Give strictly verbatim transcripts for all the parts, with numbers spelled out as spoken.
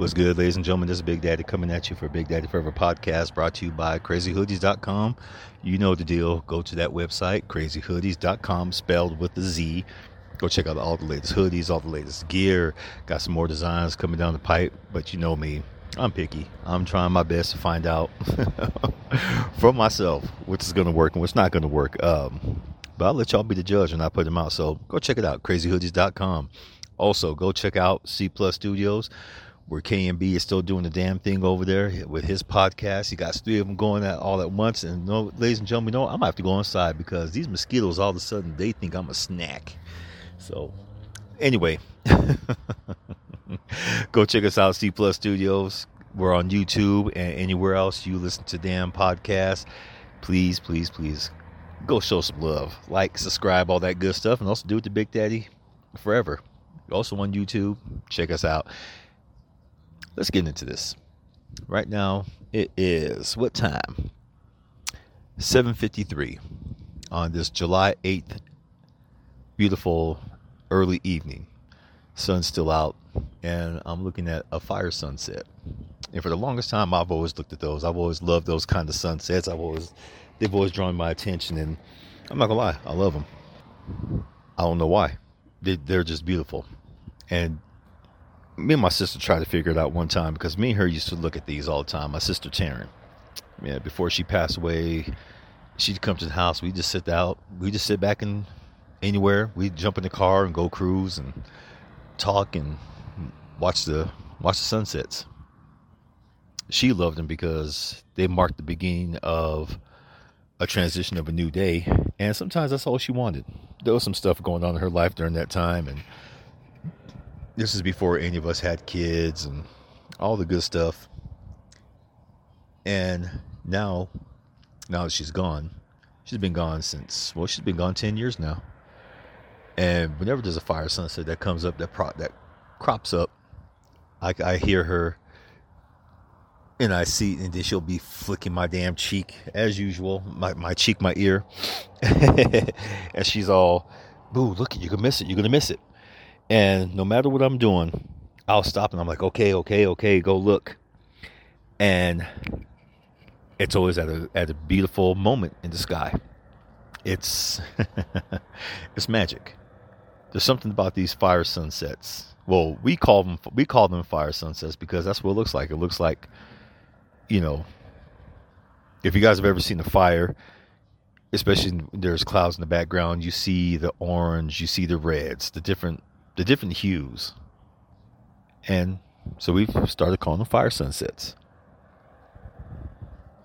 What's good, ladies and gentlemen? This is Big Daddy coming at you for Big Daddy Forever podcast, brought to you by Crazy Hoodies dot com. You know the deal. Go to that website, Crazy Hoodies dot com, spelled with a Z. Go check out all the latest hoodies, all the latest gear. Got some more designs coming down the pipe, but you know me. I'm picky. I'm trying my best to find out for myself which is going to work and what's not going to work. Um, but I'll let y'all be the judge when I put them out. So go check it out, Crazy Hoodies dot com. Also, go check out C Plus Studios, where K M B is still doing the damn thing over there with his podcast. He got three of them going at all at once. And, you know, ladies and gentlemen, you know, I'm going to have to go inside because these mosquitoes, all of a sudden, they think I'm a snack. So, anyway. Go check us out, C Plus Studios. We're on YouTube and anywhere else you listen to damn podcasts. Please, please, please go show some love. Like, subscribe, all that good stuff. And also do it to Big Daddy Forever. Also on YouTube. Check us out. Let's get into this. Right now, it is, what time? seven fifty-three on this July eighth. Beautiful early evening. Sun's still out. And I'm looking at a fire sunset. And for the longest time, I've always looked at those. I've always loved those kind of sunsets. I've always, they've always drawn my attention. And I'm not gonna lie, I love them. I don't know why. They, they're just beautiful. And me and my sister tried to figure it out one time, because me and her used to look at these all the time. My sister Taryn. Yeah, before she passed away, she'd come to the house. We just sit out. We just sit back in anywhere. We'd jump in the car and go cruise and talk and watch the watch the sunsets. She loved them because they marked the beginning of a transition of a new day, and sometimes that's all she wanted. There was some stuff going on in her life during that time, and this is before any of us had kids and all the good stuff. And now now that she's gone, she's been gone since, well, she's been gone ten years now. And whenever there's a fire sunset that comes up, that pro, that crops up, I, I hear her, and I see, and then she'll be flicking my damn cheek as usual, my, my cheek, my ear, and she's all, "Boo! Look, you're gonna miss it. You're gonna miss it." And no matter what I'm doing, I'll stop, and I'm like, "Okay, okay, okay, go look." And it's always at a at a beautiful moment in the sky. It's it's magic. There's something about these fire sunsets. Well, we call them we call them fire sunsets because that's what it looks like. It looks like, you know, if you guys have ever seen a fire, especially when there's clouds in the background, you see the orange, you see the reds, the different the different hues. And so we've started calling them fire sunsets.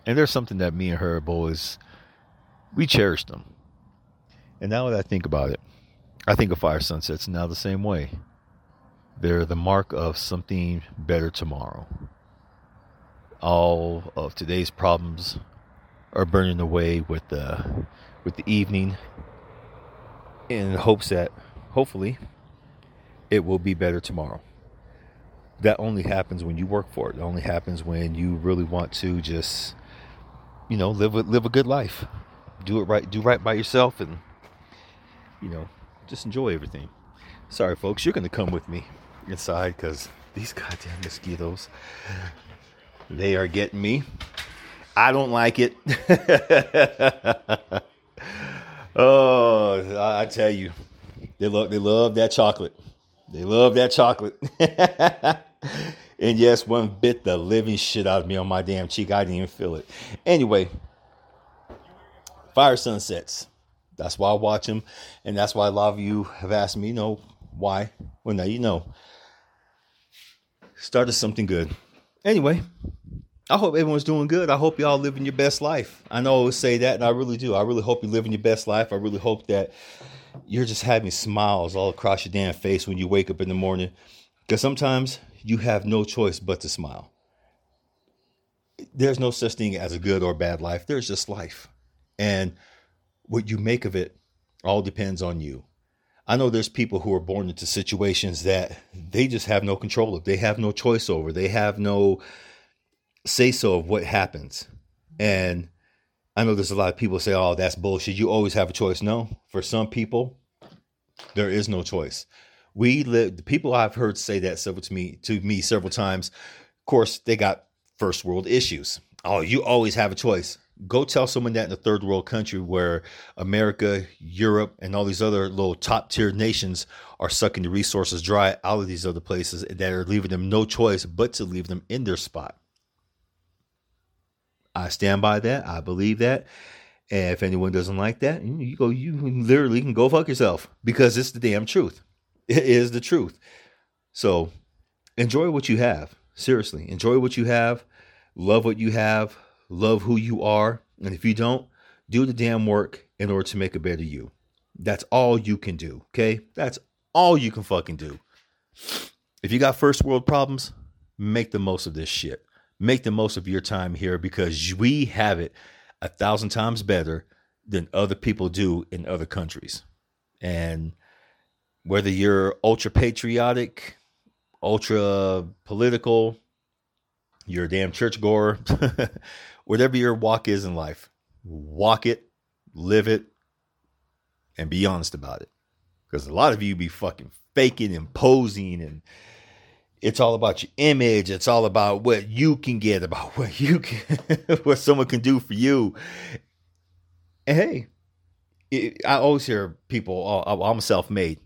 And there's something that me and her boys, we cherished them. And now that I think about it, I think of fire sunsets now the same way. They're the mark of something better tomorrow. All of today's problems are burning away with the with the evening, in hopes that hopefully it will be better tomorrow. That only happens when you work for it. It only happens when you really want to just, you know, live a, live a good life. Do it right. Do right by yourself, and, you know, just enjoy everything. Sorry, folks, you're gonna come with me inside because these goddamn mosquitoes, they are getting me. I don't like it. Oh, I tell you, they love they love that chocolate. They love that chocolate. And yes, one bit the living shit out of me on my damn cheek. I didn't even feel it. Anyway. Fire sunsets. That's why I watch them. And that's why a lot of you have asked me, you know, why? Well, now you know. Started something good. Anyway, I hope everyone's doing good. I hope y'all living your best life. I know I always say that, and I really do. I really hope you're living your best life. I really hope that you're just having smiles all across your damn face when you wake up in the morning. Because sometimes you have no choice but to smile. There's no such thing as a good or bad life. There's just life. And what you make of it all depends on you. I know there's people who are born into situations that they just have no control of. They have no choice over. They have no say-so of what happens. And I know there's a lot of people say, oh, that's bullshit. You always have a choice. No, for some people, there is no choice. We live, the people I've heard say that several to me, to me several times. Of course, they got first world issues. Oh, you always have a choice. Go tell someone that in a third world country where America, Europe, and all these other little top tier nations are sucking the resources dry out of these other places that are leaving them no choice but to leave them in their spot. I stand by that. I believe that. And if anyone doesn't like that, you go, you literally can go fuck yourself, because it's the damn truth. It is the truth. So enjoy what you have. Seriously, enjoy what you have. Love what you have, love who you are. And if you don't, do the damn work in order to make a better you. That's all you can do, okay? That's all you can fucking do. If you got first world problems, make the most of this shit. Make the most of your time here, because we have it a thousand times better than other people do in other countries. And whether you're ultra patriotic, ultra political, you're a damn churchgoer, whatever your walk is in life, walk it, live it, and be honest about it. Because a lot of you be fucking faking and posing, and it's all about your image. It's all about what you can get, about what you can, what someone can do for you. And hey, it, I always hear people, oh, I'm self-made.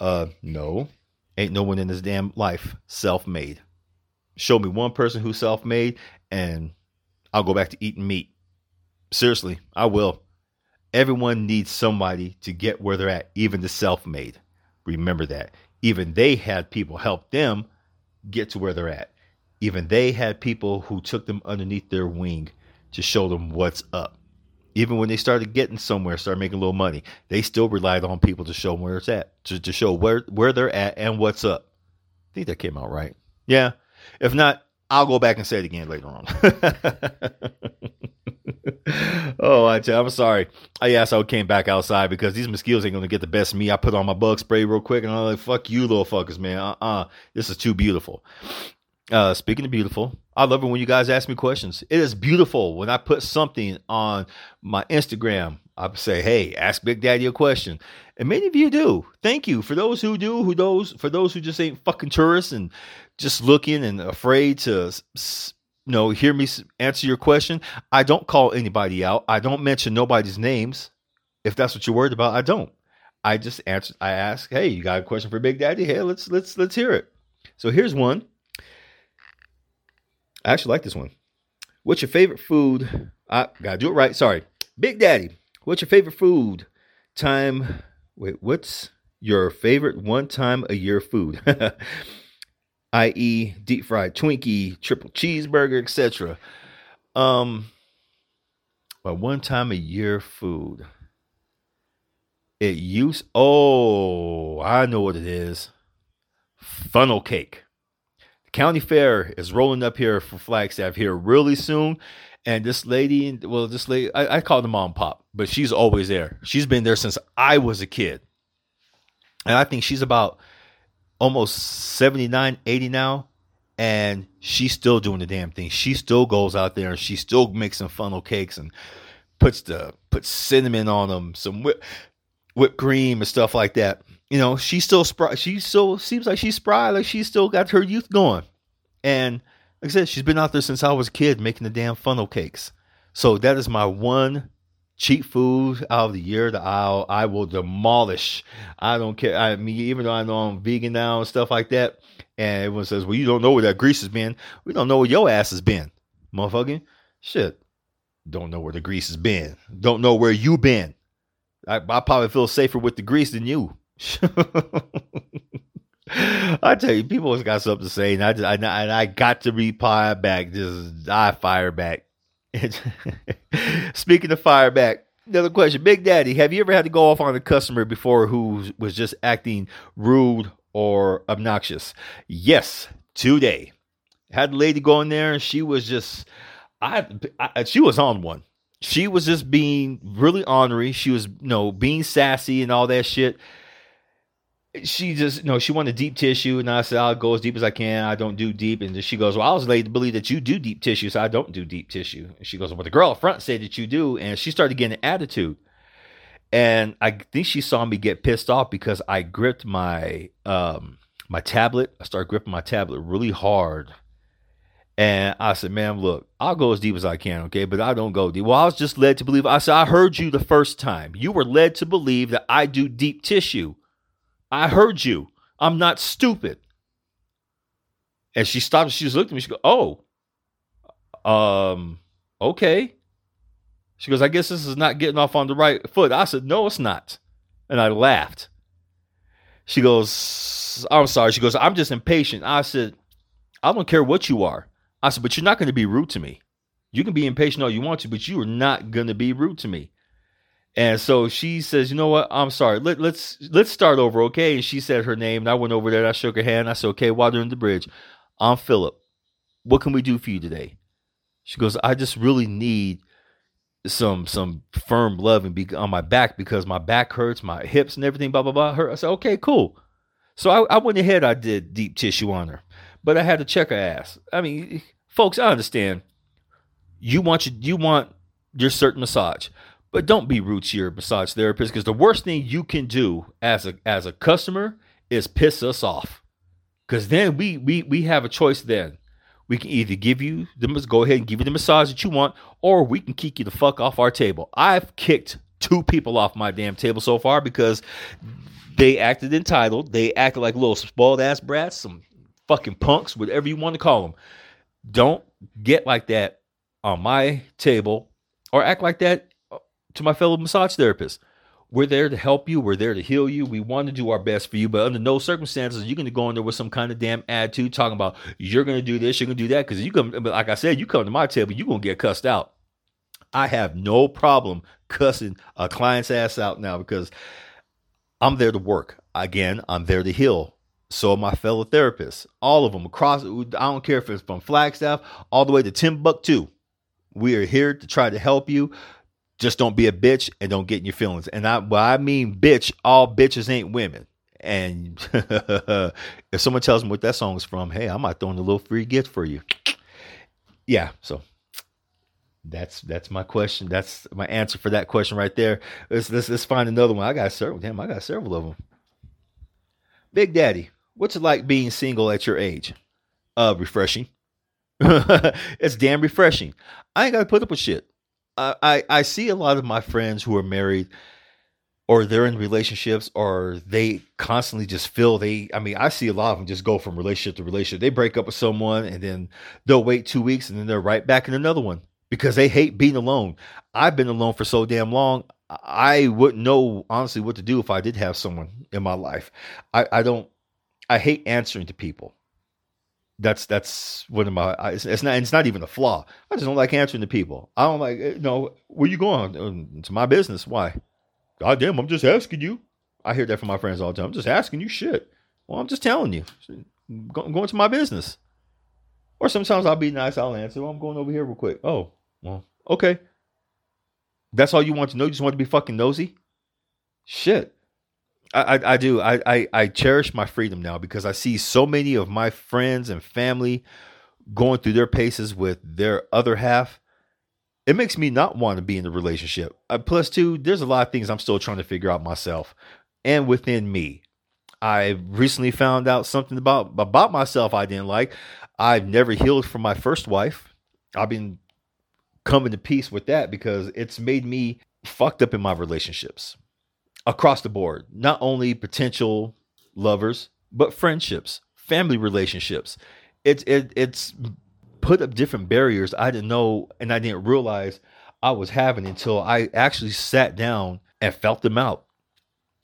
Uh, no, ain't no one in this damn life self-made. Show me one person who's self-made and I'll go back to eating meat. Seriously, I will. Everyone needs somebody to get where they're at, even the self-made. Remember that. Even they had people help them get to where they're at. Even they had people who took them underneath their wing to show them what's up. Even when they started getting somewhere, started making a little money, they still relied on people to show where it's at, to, to show where, where they're at and what's up. I think that came out right. Yeah. If not, I'll go back and say it again later on. Oh, I tell you, I'm sorry. I, yeah, so I came back outside because these mosquitoes ain't going to get the best of me. I put on my bug spray real quick and I'm like, fuck you little fuckers, man. Uh-uh. This is too beautiful. Uh, speaking of beautiful, I love it when you guys ask me questions. It is beautiful when I put something on my Instagram. I say, hey, ask Big Daddy a question. And many of you do. Thank you. For those who do, who those, for those who just ain't fucking tourists and just looking and afraid to, you know, hear me answer your question, I don't call anybody out. I don't mention nobody's names. If that's what you're worried about, I don't. I just answer. I ask, hey, you got a question for Big Daddy? Hey, let's, let's, let's hear it. So here's one. I actually like this one. What's your favorite food? I gotta do it right. Sorry. Big Daddy, what's your favorite food? Time. Wait, what's your favorite one time a year food? that is deep fried Twinkie, triple cheeseburger, et cetera. Um, but one time a year food. It used. Oh, I know what it is. Funnel cake. County Fair is rolling up here for Flagstaff here really soon. And this lady, well, this lady, I, I call her Mom Pop, but she's always there. She's been there since I was a kid. And I think she's about almost seventy-nine, eighty now. And she's still doing the damn thing. She still goes out there and she still makes some funnel cakes and puts the puts cinnamon on them, some whip, whipped cream and stuff like that. You know, she's still spry. She still seems like she's spry, like she's still got her youth going. And like I said, she's been out there since I was a kid making the damn funnel cakes. So that is my one cheap food out of the year that I'll, I will demolish. I don't care. I mean, even though I know I'm vegan now and stuff like that, and everyone says, well, you don't know where that grease has been. We don't know where your ass has been. Motherfucking shit. Don't know where the grease has been. Don't know where you been. I, I probably feel safer with the grease than you. I tell you, people always got something to say, and I just, I, and I got to reply back. Just I fire back. Speaking of fire back, another question, Big Daddy: have you ever had to go off on a customer before who was just acting rude or obnoxious? Yes, today had a lady go in there, and she was just, I, I she was on one. She was just being really ornery. She was, you know, being sassy and all that shit. She just, no, she wanted deep tissue, and I said, I'll go as deep as I can. I don't do deep. And then she goes, well, I was led to believe that you do deep tissue, so I don't do deep tissue. And she goes, well, the girl up front said that you do. And she started getting an attitude. And I think she saw me get pissed off because I gripped my um, my tablet. I started gripping my tablet really hard. And I said, ma'am, look, I'll go as deep as I can, okay? But I don't go deep. Well, I was just led to believe. I said, I heard you the first time. You were led to believe that I do deep tissue. I heard you. I'm not stupid. And she stopped. She just looked at me. She goes, oh, um, okay. She goes, I guess this is not getting off on the right foot. I said, no, it's not. And I laughed. She goes, I'm sorry. She goes, I'm just impatient. I said, I don't care what you are. I said, but you're not going to be rude to me. You can be impatient all you want to, but you are not going to be rude to me. And so she says, you know what? I'm sorry. Let, let's let's start over, okay? And she said her name, and I went over there, and I shook her hand. I said, okay, water in the bridge. I'm Philip. What can we do for you today? She goes, I just really need some some firm love and be on my back because my back hurts, my hips and everything, blah, blah, blah. Her, I said, okay, cool. So I, I went ahead. I did deep tissue on her, but I had to check her ass. I mean, folks, I understand you want your, you want your certain massage, but don't be rude to your massage therapist because the worst thing you can do as a as a customer is piss us off. Because then we we we have a choice then. We can either give you the go ahead and give you the massage that you want, or we can kick you the fuck off our table. I've kicked two people off my damn table so far because they acted entitled. They acted like little spoiled ass brats, some fucking punks, whatever you want to call them. Don't get like that on my table or act like that to my fellow massage therapists. We're there to help you. We're there to heal you. We want to do our best for you, but under no circumstances are you going to go in there with some kind of damn attitude talking about you're going to do this, you're going to do that. Because you come, but like I said, you come to my table, you're going to get cussed out. I have no problem cussing a client's ass out now because I'm there to work. Again, I'm there to heal. So are my fellow therapists, all of them across. I don't care if it's from Flagstaff all the way to Timbuktu. We are here to try to help you. Just don't be a bitch and don't get in your feelings. And I, well, I mean, bitch, all bitches ain't women. And if someone tells me what that song is from, hey, I might throw in a little free gift for you. Yeah. So that's, that's my question. That's my answer for that question right there. Let's, let's, let's find another one. I got several. Damn, I got several of them. Big Daddy, what's it like being single at your age? Uh, refreshing. It's damn refreshing. I ain't got to put up with shit. I, I see a lot of my friends who are married or they're in relationships or they constantly just feel they, I mean, I see a lot of them just go from relationship to relationship. They break up with someone and then they'll wait two weeks and then they're right back in another one because they hate being alone. I've been alone for so damn long. I wouldn't know honestly what to do if I did have someone in my life. I, I don't, I hate answering to people. That's that's one of my. It's not. It's not even a flaw. I just don't like answering to people. I don't like. You know, where you going? It's my business. Why? God damn! I'm just asking you. I hear that from my friends all the time. I'm just asking you shit. Well, I'm just telling you. I'm going to my business. Or sometimes I'll be nice. I'll answer. Well, I'm going over here real quick. Oh, well, okay. That's all you want to know. You just want to be fucking nosy. Shit. I, I do. I, I, I cherish my freedom now because I see so many of my friends and family going through their paces with their other half. It makes me not want to be in a relationship. Uh, plus, two, there's a lot of things I'm still trying to figure out myself and within me. I recently found out something about, about myself I didn't like. I've never healed from my first wife. I've been coming to peace with that because it's made me fucked up in my relationships. Across the board, not only potential lovers, but friendships, family relationships. It, it, it's put up different barriers I didn't know and I didn't realize I was having until I actually sat down and felt them out.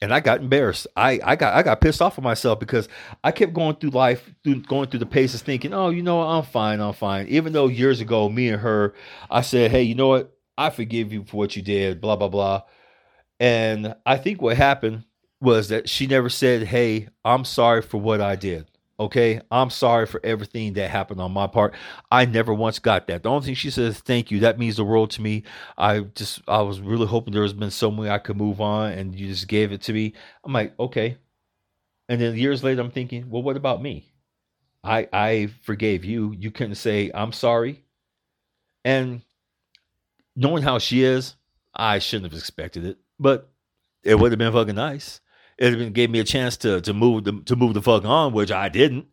And I got embarrassed. I, I got I got pissed off at myself because I kept going through life, through, going through the paces thinking, oh, you know what? I'm fine, I'm fine. Even though years ago, me and her, I said, hey, you know what? I forgive you for what you did, blah, blah, blah. And I think what happened was that she never said, hey, I'm sorry for what I did. Okay. I'm sorry for everything that happened on my part. I never once got that. The only thing she says, thank you. That means the world to me. I just, I was really hoping there was been some way I could move on and you just gave it to me. I'm like, okay. And then years later, I'm thinking, well, what about me? I, I forgave you. You couldn't say I'm sorry. And knowing how she is, I shouldn't have expected it. But It would have been fucking nice. It been, gave me a chance to to move the to move the fuck on, which I didn't.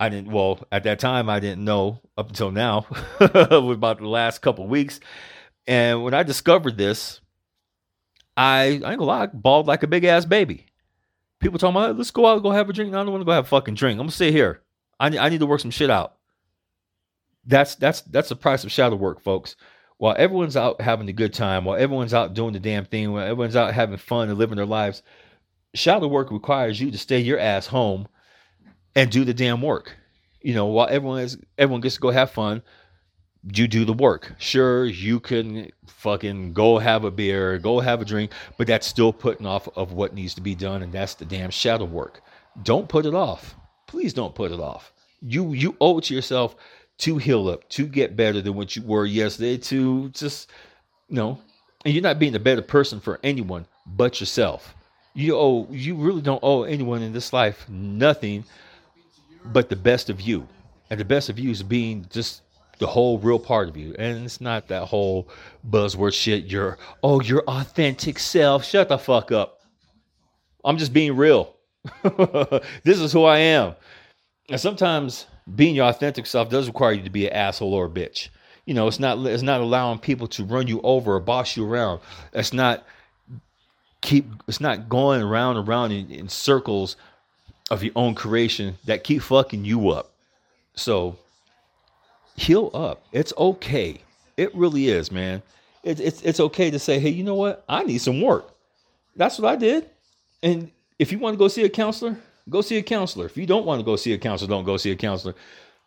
I didn't. Well, at that time, I didn't know up until now, about the last couple of weeks. And when I discovered this, I, I ain't gonna lie, I bawled like a big ass baby. People talking about, let's go out and go have a drink. No, I don't want to go have a fucking drink. I'm gonna sit here. I I need to work some shit out. That's that's that's the price of shadow work, folks. While everyone's out having a good time, while everyone's out doing the damn thing, while everyone's out having fun and living their lives, shadow work requires you to stay your ass home and do the damn work. You know, while everyone is, everyone gets to go have fun, you do the work. Sure, you can fucking go have a beer, go have a drink, but that's still putting off of what needs to be done, and that's the damn shadow work. Don't put it off. Please don't put it off. You you owe it to yourself to heal up, to get better than what you were yesterday, to just, you know, and you're not being a better person for anyone but yourself. You owe, you really don't owe anyone in this life nothing but the best of you. And the best of you is being just the whole real part of you. And it's not that whole buzzword shit. You're, oh, your authentic self. Shut the fuck up. I'm just being real. This is who I am. And sometimes being your authentic self does require you to be an asshole or a bitch. You know, it's not, it's not allowing people to run you over or boss you around. It's not keep, it's not going around and around in, in circles of your own creation that keep fucking you up. So heal up. It's okay. It really is, man. It, it's it's okay to say, hey, you know what? I need some work. That's what I did. And if you want to go see a counselor, go see a counselor. If you don't want to go see a counselor, don't go see a counselor.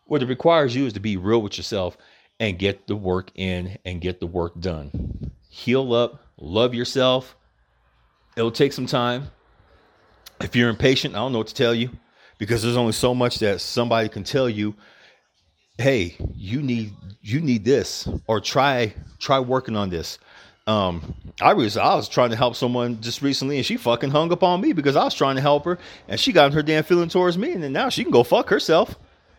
What it requires you is to be real with yourself and get the work in and get the work done. Heal up. Love yourself. It'll take some time. If you're impatient, I don't know what to tell you, because there's only so much that somebody can tell you. Hey, you need you need this, or try try working on this. Um, I was I was trying to help someone just recently, and she fucking hung up on me because I was trying to help her, and she got her damn feeling towards me, and then now she can go fuck herself.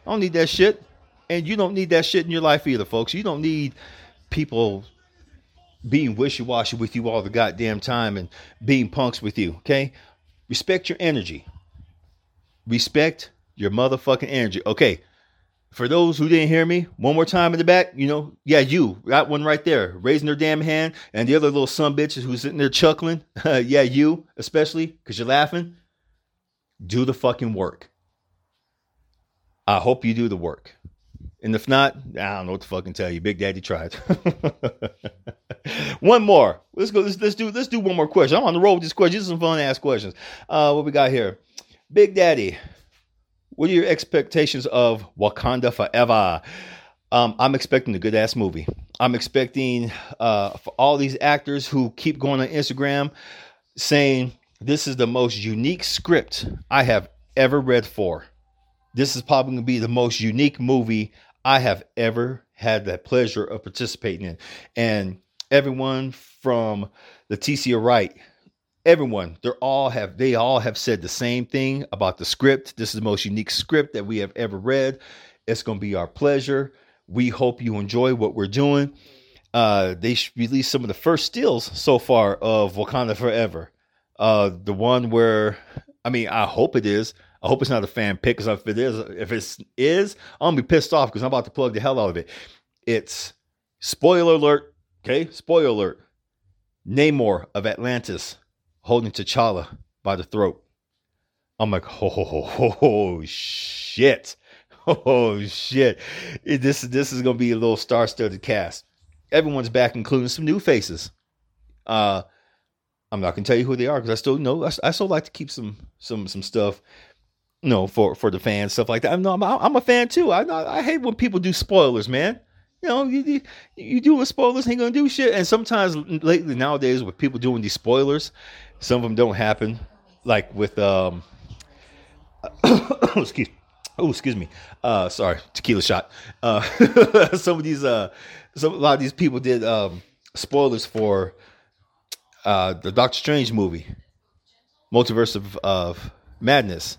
I don't need that shit, and you don't need that shit in your life either, folks. You don't need people being wishy-washy with you all the goddamn time and being punks with you. Okay, respect your energy. Respect your motherfucking energy. Okay. For those who didn't hear me, one more time in the back, you know, yeah, you, that one right there, raising their damn hand, and the other little sumbitches who's sitting there chuckling, yeah, you, especially, because you're laughing, do the fucking work. I hope you do the work. And if not, I don't know what to fucking tell you. Big Daddy tried. One more. Let's go, let's, let's do, let's do one more question. I'm on the road with these questions. These are some fun-ass questions. Uh, what we got here? Big Daddy, what are your expectations of Wakanda Forever? Um, I'm expecting a good-ass movie. I'm expecting uh, for all these actors who keep going on Instagram saying, this is the most unique script I have ever read for. This is probably going to be the most unique movie I have ever had the pleasure of participating in. And everyone from Leticia Wright, everyone, they all have they all have said the same thing about the script. This is the most unique script that we have ever read. It's going to be our pleasure. We hope you enjoy what we're doing. Uh, they released some of the first stills so far of Wakanda Forever. Uh, the one where, I mean, I hope it is. I hope it's not a fan pick, because if it is, if it is, I'm going to be pissed off because I'm about to plug the hell out of it. It's, spoiler alert, okay? Spoiler alert. Namor of Atlantis holding T'Challa by the throat. I'm like, oh, oh, oh, oh shit. Oh, shit. It, this, this is going to be a little star-studded cast. Everyone's back, including some new faces. Uh, I'm not going to tell you who they are, because I still know, I, I still like to keep some some some stuff, you know, for, for the fans, stuff like that. I'm, no, I'm, I'm a fan, too. I I hate when people do spoilers, man. You know, you, you, you doing spoilers, ain't going to do shit. And sometimes lately, nowadays, with people doing these spoilers, some of them don't happen, like with, um, excuse, oh, excuse me, uh, sorry, tequila shot. Uh, some of these, uh, some a lot of these people did um, spoilers for uh, the Doctor Strange movie, Multiverse of, of Madness,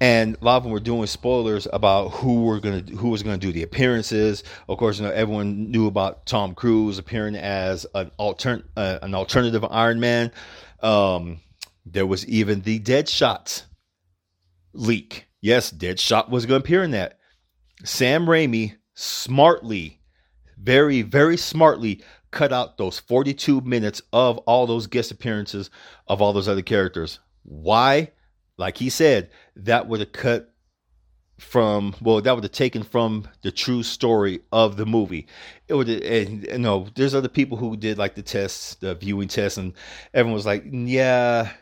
and a lot of them were doing spoilers about who were gonna who was gonna do the appearances. Of course, you know, everyone knew about Tom Cruise appearing as an altern uh, an alternative Iron Man. Um, there was even the Deadshot leak. Yes, Deadshot was going to appear in that. Sam Raimi smartly, very, very smartly cut out those forty-two minutes of all those guest appearances of all those other characters. Why? Like he said, that would have cut from, well, that would have taken from the true story of the movie. It would, and you know, there's other people who did like the tests, the viewing tests, and everyone was like, yeah,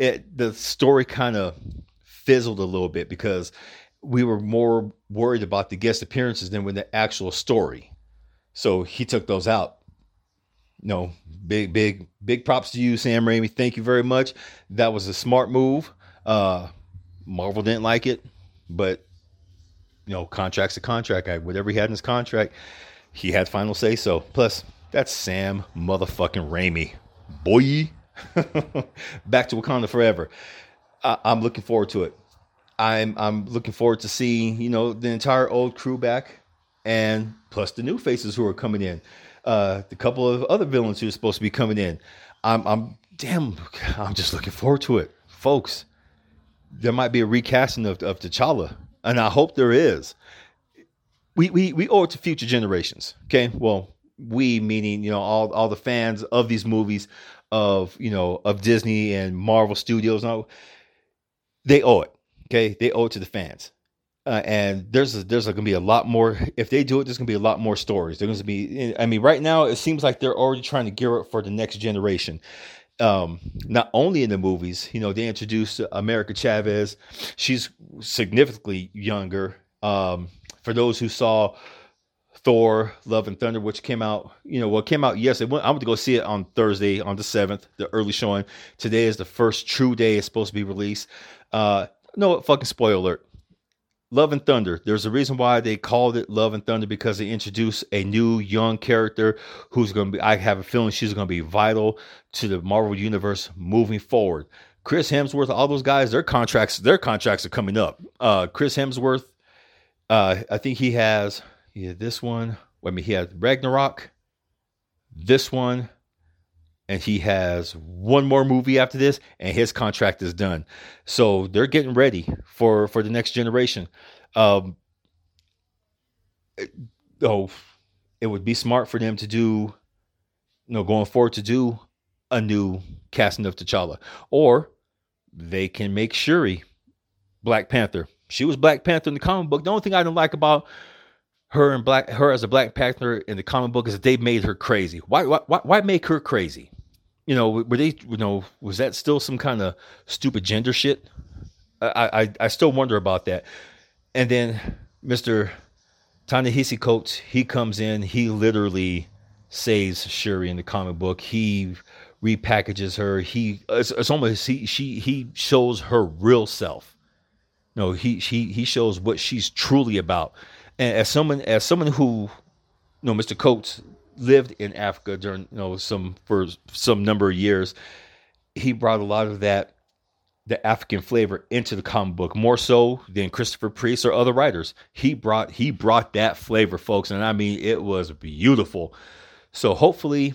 it, the story kind of fizzled a little bit because we were more worried about the guest appearances than with the actual story. So he took those out. No, big, big, big props to you, Sam Raimi. Thank you very much. That was a smart move. Uh, Marvel didn't like it, but you know, contract's a contract. I, whatever he had in his contract, he had final say so. Plus, that's Sam motherfucking Raimi. Boy. Back to Wakanda Forever. I, I'm looking forward to it. I'm I'm looking forward to seeing, you know, the entire old crew back, and plus the new faces who are coming in. Uh, the couple of other villains who are supposed to be coming in. I'm I'm damn I'm just looking forward to it. Folks, there might be a recasting of, of T'Challa, and I hope there is. We we we owe it to future generations. Okay. Well, we meaning, you know, all, all the fans of these movies of, you know, of Disney and Marvel Studios and all, they owe it. Okay. They owe it to the fans. Uh, and there's a, there's going to be a lot more. If they do it, there's going to be a lot more stories. There's going to be, I mean, right now it seems like they're already trying to gear up for the next generation. Um, not only in the movies, you know, they introduced America Chavez. She's significantly younger. Um, for those who saw Thor, Love and Thunder, which came out, you know, well, it came out yesterday. I went to go see it on Thursday, on the seventh, the early showing. Today is the first true day it's supposed to be released. Uh, no fucking spoiler alert. Love and Thunder. There's a reason why they called it Love and Thunder, because they introduced a new young character who's going to be, I have a feeling she's going to be vital to the Marvel Universe moving forward. Chris Hemsworth, all those guys, their contracts, their contracts are coming up. Uh, Chris Hemsworth, uh, I think he has yeah, this one. I mean, he has Ragnarok, this one, and he has one more movie after this, and his contract is done. So they're getting ready for, for the next generation. Um, it, oh, it would be smart for them to do, you know, going forward to do a new casting of T'Challa. Or they can make Shuri Black Panther. She was Black Panther in the comic book. The only thing I didn't like about her and black her as a Black Panther in the comic book is that they made her crazy. Why, why, why make her crazy? You know, were they, you know, was that still some kind of stupid gender shit? I, I, I still wonder about that. And then Mister Ta-Nehisi Coates, he comes in, he literally saves Shuri in the comic book. He repackages her. He, it's, it's almost, he, she, he shows her real self. No, he, he, he shows what she's truly about. And as someone, as someone who, you know, Mister Coates lived in Africa during, you know, some, for some number of years, he brought a lot of that, the African flavor into the comic book, more so than Christopher Priest or other writers. He brought, he brought that flavor, folks. And I mean, it was beautiful. So hopefully,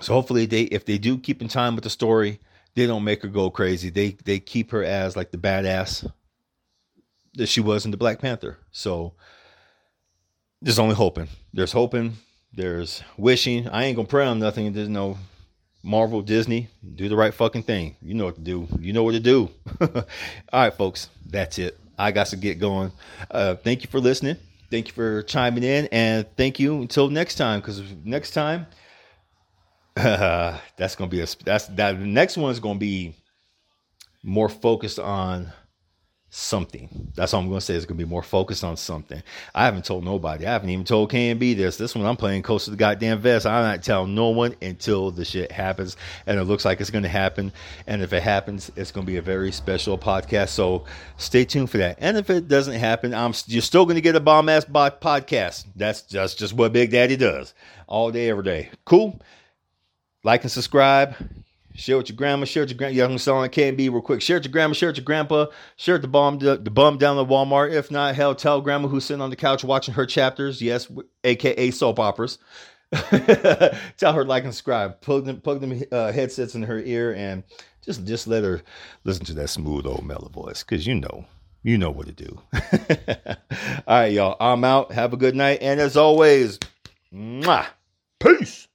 so hopefully they, if they do keep in time with the story, they don't make her go crazy. They, they keep her as like the badass that she was in the Black Panther. So there's only hoping, there's hoping. There's wishing. I ain't gonna pray on nothing. There's no Marvel, Disney. Do the right fucking thing. You know what to do. You know what to do. All right, folks. That's it. I got to get going. Uh, thank you for listening. Thank you for chiming in, and thank you until next time. Because next time, uh, that's gonna be a that's that the next one's gonna be more focused on something. That's all I'm gonna say. It's gonna be more focused on something. I haven't told nobody. I haven't even told K M B this. This one I'm playing close to the goddamn vest. I'm not telling no one until the shit happens, and it looks like it's gonna happen. And if it happens, it's gonna be a very special podcast. So stay tuned for that. And if it doesn't happen, I'm you're still gonna get a bomb ass bot podcast. That's just just what Big Daddy does all day, every day. Cool. Like and subscribe. Share with your grandma, share with your grandma. Y'all can sell on K M B real quick. Share with your grandma, share with your grandpa. Share with the bum, the, the bum down at Walmart. If not, hell, tell grandma who's sitting on the couch watching her chapters. Yes, a k a soap operas. Tell her like and subscribe. Plug them, plug them uh, headsets in her ear, and just just let her listen to that smooth old mellow voice, because you know, you know what to do. All right, y'all. I'm out. Have a good night, and as always, mwah, peace.